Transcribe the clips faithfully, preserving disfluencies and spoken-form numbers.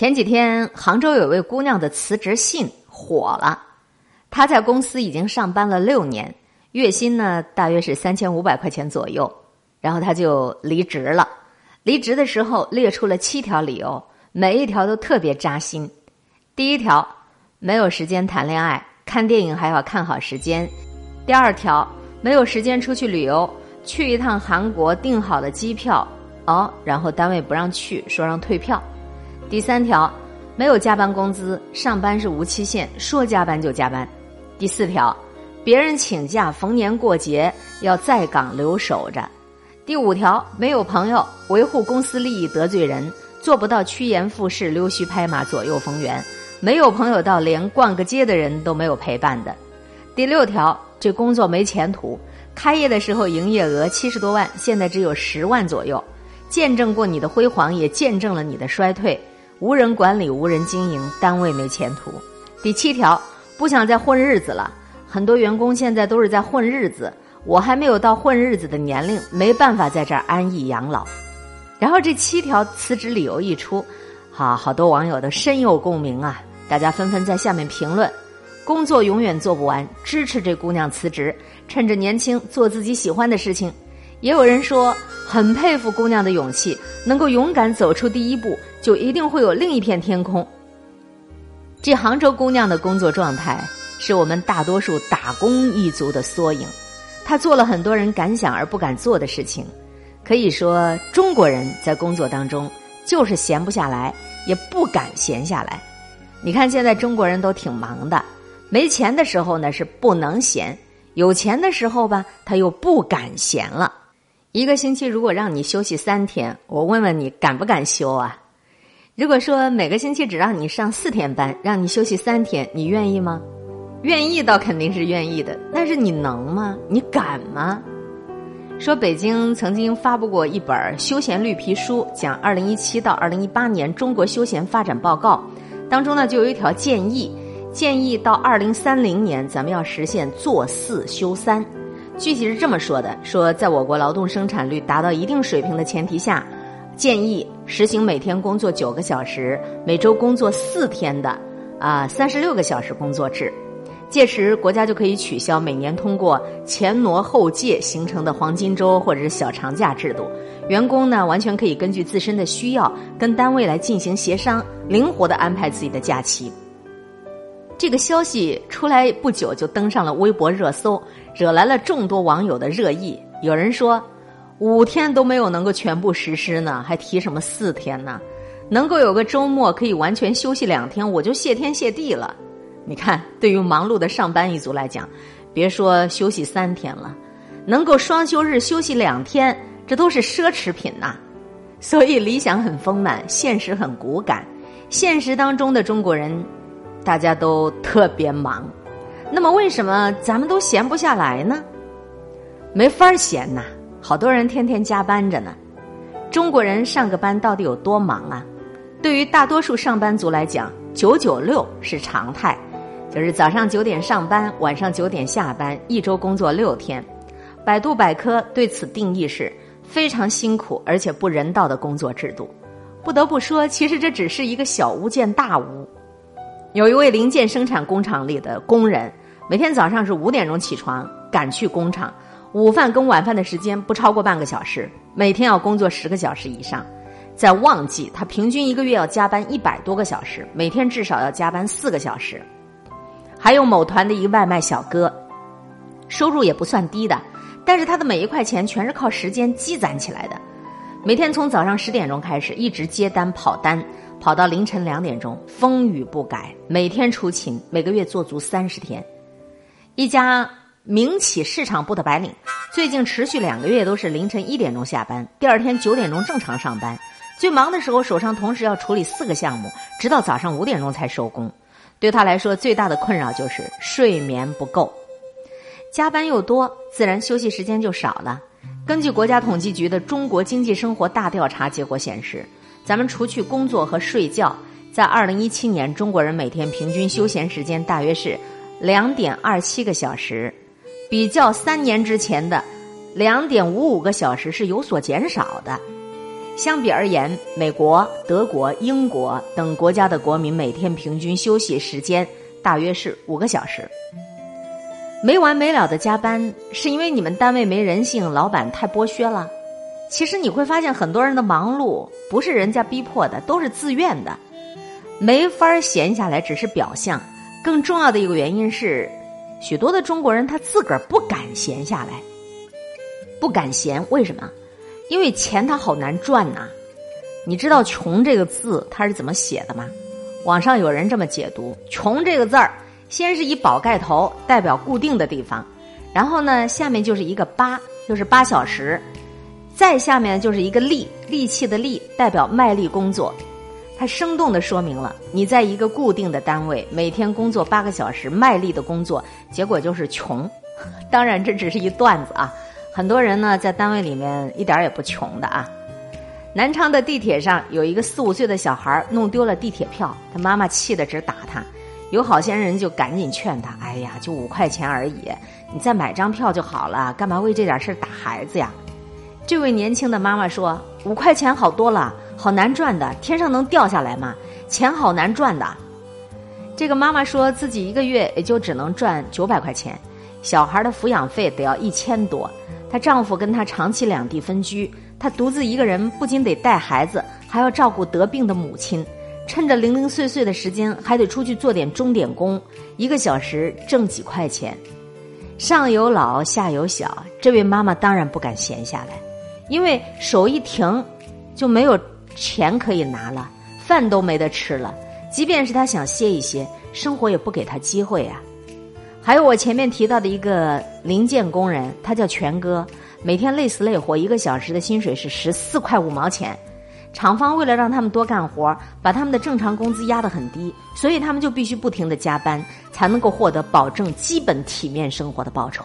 前几天杭州有位姑娘的辞职信火了，她在公司已经上班了六年，月薪呢大约是三千五百块钱左右，然后她就离职了。离职的时候列出了七条理由，每一条都特别扎心。第一条，没有时间谈恋爱，看电影还要看好时间。第二条，没有时间出去旅游，去一趟韩国订好的机票哦，然后单位不让去，说让退票。第三条，没有加班工资，上班是无期限，说加班就加班。第四条，别人请假逢年过节要在岗留守着。第五条，没有朋友，维护公司利益得罪人，做不到趋炎附势，溜须拍马，左右逢源，没有朋友到连逛个街的人都没有陪伴的。第六条，这工作没前途，开业的时候营业额七十多万，现在只有十万左右，见证过你的辉煌，也见证了你的衰退，无人管理，无人经营，单位没前途。第七条，不想再混日子了，很多员工现在都是在混日子，我还没有到混日子的年龄，没办法在这儿安逸养老。然后这七条辞职理由一出，好好多网友都深有共鸣啊，大家纷纷在下面评论，工作永远做不完，支持这姑娘辞职，趁着年轻做自己喜欢的事情。也有人说很佩服姑娘的勇气，能够勇敢走出第一步，就一定会有另一片天空。这杭州姑娘的工作状态是我们大多数打工一族的缩影，她做了很多人敢想而不敢做的事情。可以说中国人在工作当中就是闲不下来，也不敢闲下来。你看现在中国人都挺忙的，没钱的时候呢是不能闲，有钱的时候吧他又不敢闲了。一个星期如果让你休息三天，我问问你敢不敢休啊？如果说每个星期只让你上四天班，让你休息三天，你愿意吗？愿意倒肯定是愿意的，但是你能吗？你敢吗？说北京曾经发布过一本休闲绿皮书，讲二零一七到二零一八年中国休闲发展报告，当中呢就有一条建议，建议到二零三零年，咱们要实现做四休三。具体是这么说的：说在我国劳动生产率达到一定水平的前提下，建议实行每天工作九个小时、每周工作四天的啊三十六个小时工作制。届时，国家就可以取消每年通过前挪后借形成的黄金周或者是小长假制度。员工呢，完全可以根据自身的需要跟单位来进行协商，灵活地安排自己的假期。这个消息出来不久就登上了微博热搜，惹来了众多网友的热议。有人说五天都没有能够全部实施呢，还提什么四天呢？能够有个周末可以完全休息两天，我就谢天谢地了。你看，对于忙碌的上班一族来讲，别说休息三天了，能够双休日休息两天，这都是奢侈品呐。所以理想很丰满，现实很骨感。现实当中的中国人大家都特别忙，那么为什么咱们都闲不下来呢？没法闲呐，好多人天天加班着呢。中国人上个班到底有多忙啊？对于大多数上班族来讲，九九六是常态，就是早上九点上班，晚上九点下班，一周工作六天。百度百科对此定义是非常辛苦而且不人道的工作制度。不得不说，其实这只是一个小巫见大巫。有一位零件生产工厂里的工人，每天早上是五点钟起床赶去工厂，午饭跟晚饭的时间不超过半个小时，每天要工作十个小时以上。在旺季，他平均一个月要加班一百多个小时，每天至少要加班四个小时。还有某团的一个外卖小哥，收入也不算低的，但是他的每一块钱全是靠时间积攒起来的。每天从早上十点钟开始，一直接单跑单，跑到凌晨两点钟，风雨不改，每天出勤，每个月做足三十天。一家民企市场部的白领，最近持续两个月都是凌晨一点钟下班，第二天九点钟正常上班。最忙的时候，手上同时要处理四个项目，直到早上五点钟才收工。对他来说，最大的困扰就是睡眠不够。加班又多，自然休息时间就少了。根据国家统计局的中国经济生活大调查结果显示，咱们除去工作和睡觉，在二零一七年中国人每天平均休闲时间大约是 两点二七 个小时，比较三年之前的 两点五五 个小时是有所减少的。相比而言，美国、德国、英国等国家的国民每天平均休息时间大约是五个小时。没完没了的加班，是因为你们单位没人性，老板太剥削了。其实你会发现，很多人的忙碌不是人家逼迫的，都是自愿的，没法闲下来只是表象。更重要的一个原因是，许多的中国人他自个儿不敢闲下来，不敢闲，为什么？因为钱它好难赚呐、啊，你知道穷这个字它是怎么写的吗？网上有人这么解读，穷这个字儿，先是以宝盖头代表固定的地方，然后呢下面就是一个八，就是八小时，再下面就是一个力，力气的力，代表卖力工作。它生动地说明了你在一个固定的单位每天工作八个小时，卖力的工作，结果就是穷。当然这只是一段子啊，很多人呢在单位里面一点也不穷的啊。南昌的地铁上有一个四五岁的小孩弄丢了地铁票，他妈妈气得直打他，有好心人就赶紧劝他，哎呀就五块钱而已，你再买张票就好了，干嘛为这点事打孩子呀？这位年轻的妈妈说，五块钱好多了，好难赚的，天上能掉下来吗？钱好难赚的。这个妈妈说自己一个月也就只能赚九百块钱，小孩的抚养费得要一千多，她丈夫跟她长期两地分居，她独自一个人，不仅得带孩子，还要照顾得病的母亲，趁着零零碎碎的时间还得出去做点钟点工，一个小时挣几块钱。上有老下有小，这位妈妈当然不敢闲下来，因为手一停就没有钱可以拿了，饭都没得吃了，即便是她想歇一歇，生活也不给她机会啊。还有我前面提到的一个零件工人，他叫全哥，每天累死累活，一个小时的薪水是十四块五毛钱。厂方为了让他们多干活，把他们的正常工资压得很低，所以他们就必须不停地加班，才能够获得保证基本体面生活的报酬。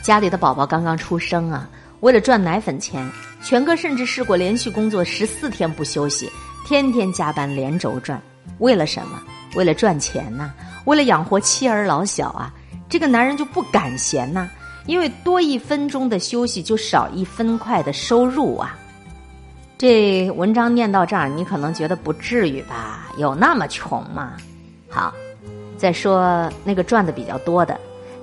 家里的宝宝刚刚出生啊，为了赚奶粉钱，全哥甚至试过连续工作十四天不休息，天天加班连轴转。为了什么？为了赚钱呐、啊。为了养活妻儿老小啊，这个男人就不敢闲呐、啊，因为多一分钟的休息就少一分块的收入啊。这文章念到这儿，你可能觉得不至于吧？有那么穷吗？好，再说那个赚的比较多的，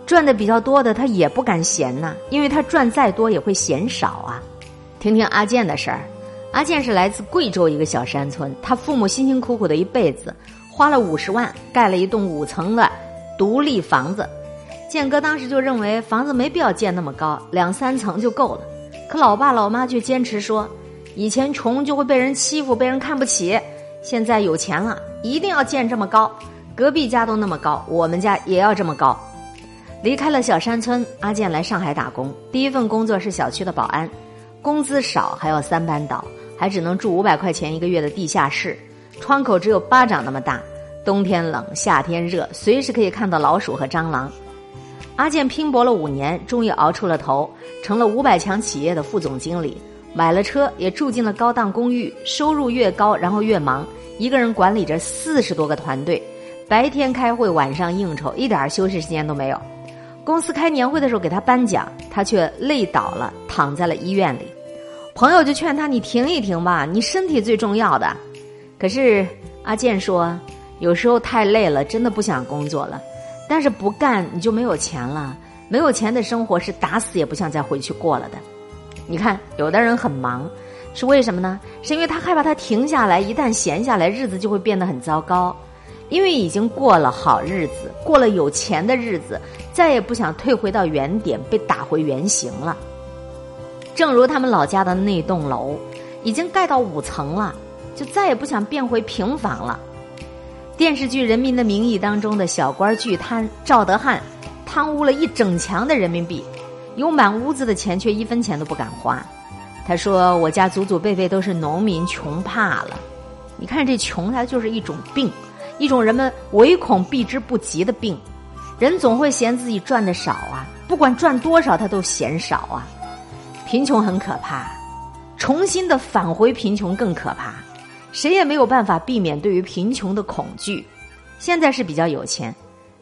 赚的比较多的他也不敢闲呐、啊，因为他赚再多也会嫌少啊。听听阿健的事儿，阿健是来自贵州一个小山村，他父母辛辛苦苦的一辈子。花了五十万盖了一栋五层的独立房子，建哥当时就认为房子没必要建那么高，两三层就够了。可老爸老妈却坚持说，以前穷就会被人欺负，被人看不起，现在有钱了，一定要建这么高，隔壁家都那么高，我们家也要这么高。离开了小山村，阿健来上海打工，第一份工作是小区的保安，工资少，还要三班倒，还只能住五百块钱一个月的地下室，窗口只有巴掌那么大，冬天冷，夏天热，随时可以看到老鼠和蟑螂。阿健拼搏了五年，终于熬出了头，成了五百强企业的副总经理，买了车，也住进了高档公寓，收入越高然后越忙，一个人管理着四十多个团队，白天开会，晚上应酬，一点休息时间都没有。公司开年会的时候给他颁奖，他却累倒了，躺在了医院里。朋友就劝他，你停一停吧，你身体最重要的。可是阿健说，有时候太累了，真的不想工作了，但是不干你就没有钱了，没有钱的生活是打死也不想再回去过了的。你看有的人很忙是为什么呢？是因为他害怕他停下来，一旦闲下来日子就会变得很糟糕，因为已经过了好日子，过了有钱的日子，再也不想退回到原点，被打回原形了。正如他们老家的那栋楼已经盖到五层了，就再也不想变回平房了。电视剧《人民的名义》当中的小官巨贪赵德汉，贪污了一整墙的人民币，有满屋子的钱却一分钱都不敢花。他说，我家祖祖辈辈都是农民，穷怕了。你看这穷，它就是一种病，一种人们唯恐避之不及的病。人总会嫌自己赚的少啊，不管赚多少他都嫌少啊。贫穷很可怕，重新的返回贫穷更可怕，谁也没有办法避免对于贫穷的恐惧。现在是比较有钱，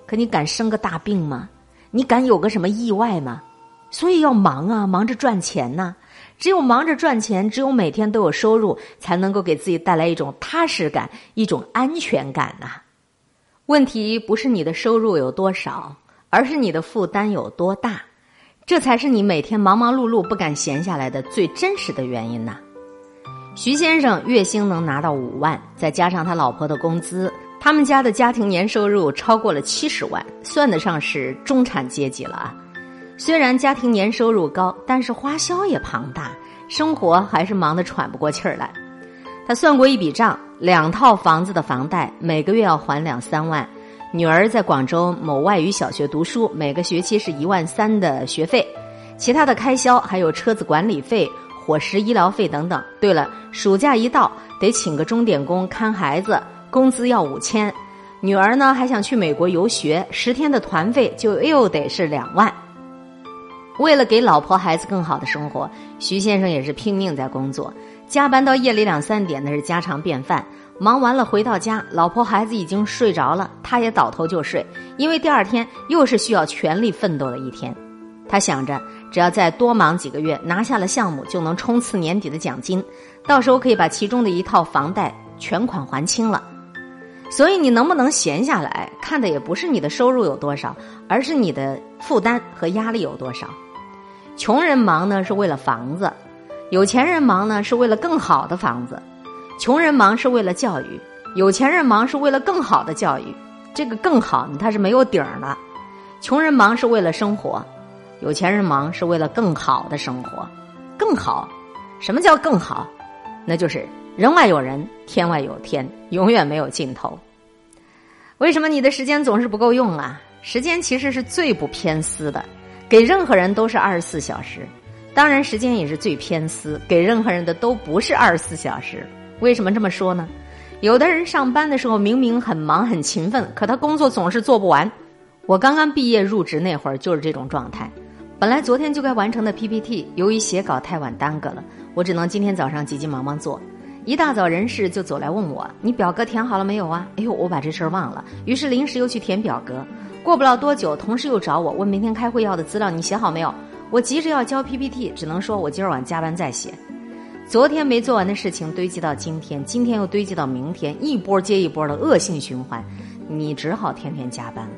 可你敢生个大病吗？你敢有个什么意外吗？所以要忙啊，忙着赚钱呐、啊，只有忙着赚钱，只有每天都有收入，才能够给自己带来一种踏实感，一种安全感呐、啊。问题不是你的收入有多少，而是你的负担有多大，这才是你每天忙忙碌碌不敢闲下来的最真实的原因呐、啊。徐先生月薪能拿到五万，再加上他老婆的工资，他们家的家庭年收入超过了七十万，算得上是中产阶级了啊。虽然家庭年收入高，但是花销也庞大，生活还是忙得喘不过气儿来。他算过一笔账，两套房子的房贷每个月要还两三万，女儿在广州某外语小学读书，每个学期是一万三的学费，其他的开销还有车子管理费、伙食医疗费等等。对了，暑假一到得请个钟点工看孩子，工资要五千。女儿呢还想去美国游学，十天的团费就又得是两万。为了给老婆孩子更好的生活，徐先生也是拼命在工作，加班到夜里两三点那是家常便饭。忙完了回到家，老婆孩子已经睡着了，他也倒头就睡，因为第二天又是需要全力奋斗的一天。他想着只要再多忙几个月，拿下了项目就能冲刺年底的奖金，到时候可以把其中的一套房贷全款还清了。所以你能不能闲下来，看的也不是你的收入有多少，而是你的负担和压力有多少。穷人忙呢是为了房子，有钱人忙呢是为了更好的房子。穷人忙是为了教育，有钱人忙是为了更好的教育。这个更好它是没有顶的。穷人忙是为了生活，有钱人忙是为了更好的生活。更好，什么叫更好？那就是人外有人，天外有天，永远没有尽头。为什么你的时间总是不够用啊？时间其实是最不偏私的，给任何人都是二十四小时，当然时间也是最偏私，给任何人的都不是二十四小时。为什么这么说呢？有的人上班的时候明明很忙很勤奋，可他工作总是做不完。我刚刚毕业入职那会儿就是这种状态，本来昨天就该完成的 P P T， 由于写稿太晚耽搁了，我只能今天早上急急忙忙做。一大早人事就走来问我，你表格填好了没有啊？哎呦，我把这事儿忘了，于是临时又去填表格。过不了多久，同事又找我问明天开会要的资料你写好没有？我急着要交 P P T， 只能说我今儿晚加班再写。昨天没做完的事情堆积到今天，今天又堆积到明天，一波接一波的恶性循环，你只好天天加班了。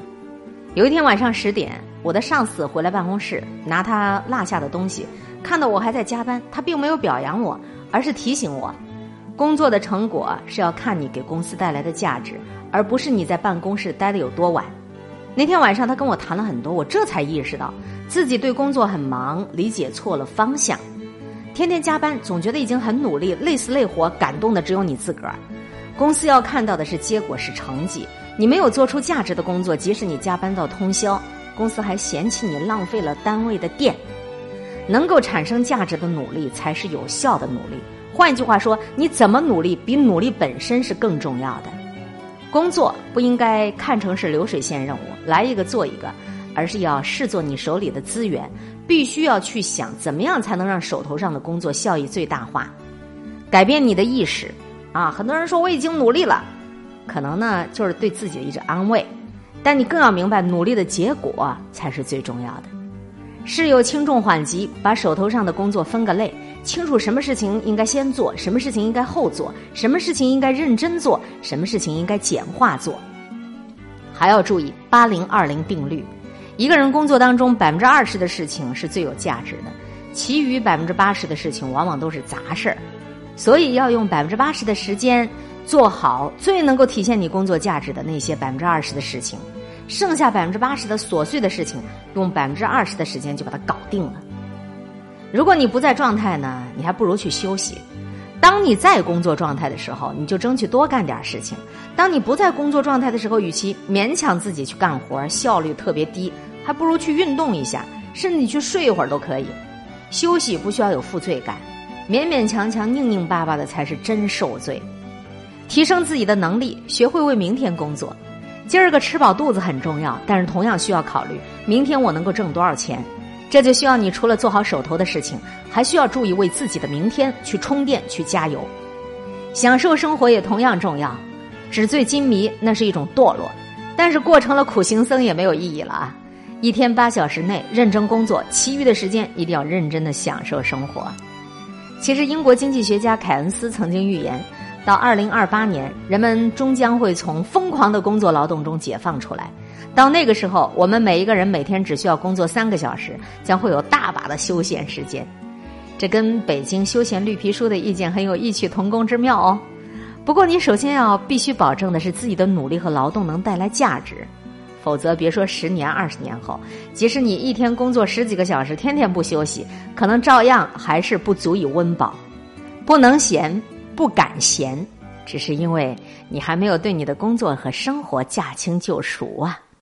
有一天晚上十点，我的上司回来办公室，拿他落下的东西，看到我还在加班，他并没有表扬我，而是提醒我，工作的成果是要看你给公司带来的价值，而不是你在办公室待得有多晚。那天晚上他跟我谈了很多，我这才意识到自己对工作很忙，理解错了方向。天天加班总觉得已经很努力，累死累活，感动的只有你自个儿。公司要看到的是结果，是成绩，你没有做出价值的工作，即使你加班到通宵，公司还嫌弃你浪费了单位的电。能够产生价值的努力才是有效的努力，换一句话说，你怎么努力比努力本身是更重要的。工作不应该看成是流水线任务，来一个做一个，而是要视作你手里的资源，必须要去想怎么样才能让手头上的工作效益最大化，改变你的意识啊！很多人说我已经努力了，可能呢就是对自己的一种安慰，但你更要明白努力的结果才是最重要的。事有轻重缓急，把手头上的工作分个类，清楚什么事情应该先做，什么事情应该后做，什么事情应该认真做，什么事情应该简化做。还要注意八零二零定律，一个人工作当中 百分之二十 的事情是最有价值的，其余 百分之八十 的事情往往都是杂事儿，所以要用 百分之八十 的时间做好最能够体现你工作价值的那些 百分之二十 的事情，剩下 百分之八十 的琐碎的事情用 百分之二十 的时间就把它搞定了。如果你不在状态呢，你还不如去休息。当你在工作状态的时候，你就争取多干点事情。当你不在工作状态的时候，与其勉强自己去干活，效率特别低，还不如去运动一下，甚至你去睡一会儿都可以。休息不需要有负罪感，勉勉强强拧拧巴巴的才是真受罪。提升自己的能力，学会为明天工作。今儿个吃饱肚子很重要，但是同样需要考虑明天我能够挣多少钱。这就需要你除了做好手头的事情，还需要注意为自己的明天去充电去加油。享受生活也同样重要，纸醉金迷那是一种堕落，但是过成了苦行僧也没有意义了啊！一天八小时内认真工作，其余的时间一定要认真的享受生活。其实英国经济学家凯恩斯曾经预言，到二零二八年，人们终将会从疯狂的工作劳动中解放出来。到那个时候，我们每一个人每天只需要工作三个小时，将会有大把的休闲时间。这跟北京休闲绿皮书的意见很有异曲同工之妙哦。不过你首先要必须保证的是自己的努力和劳动能带来价值，否则别说十年二十年后，即使你一天工作十几个小时，天天不休息，可能照样还是不足以温饱。不能闲，不敢闲，只是因为你还没有对你的工作和生活驾轻就熟啊。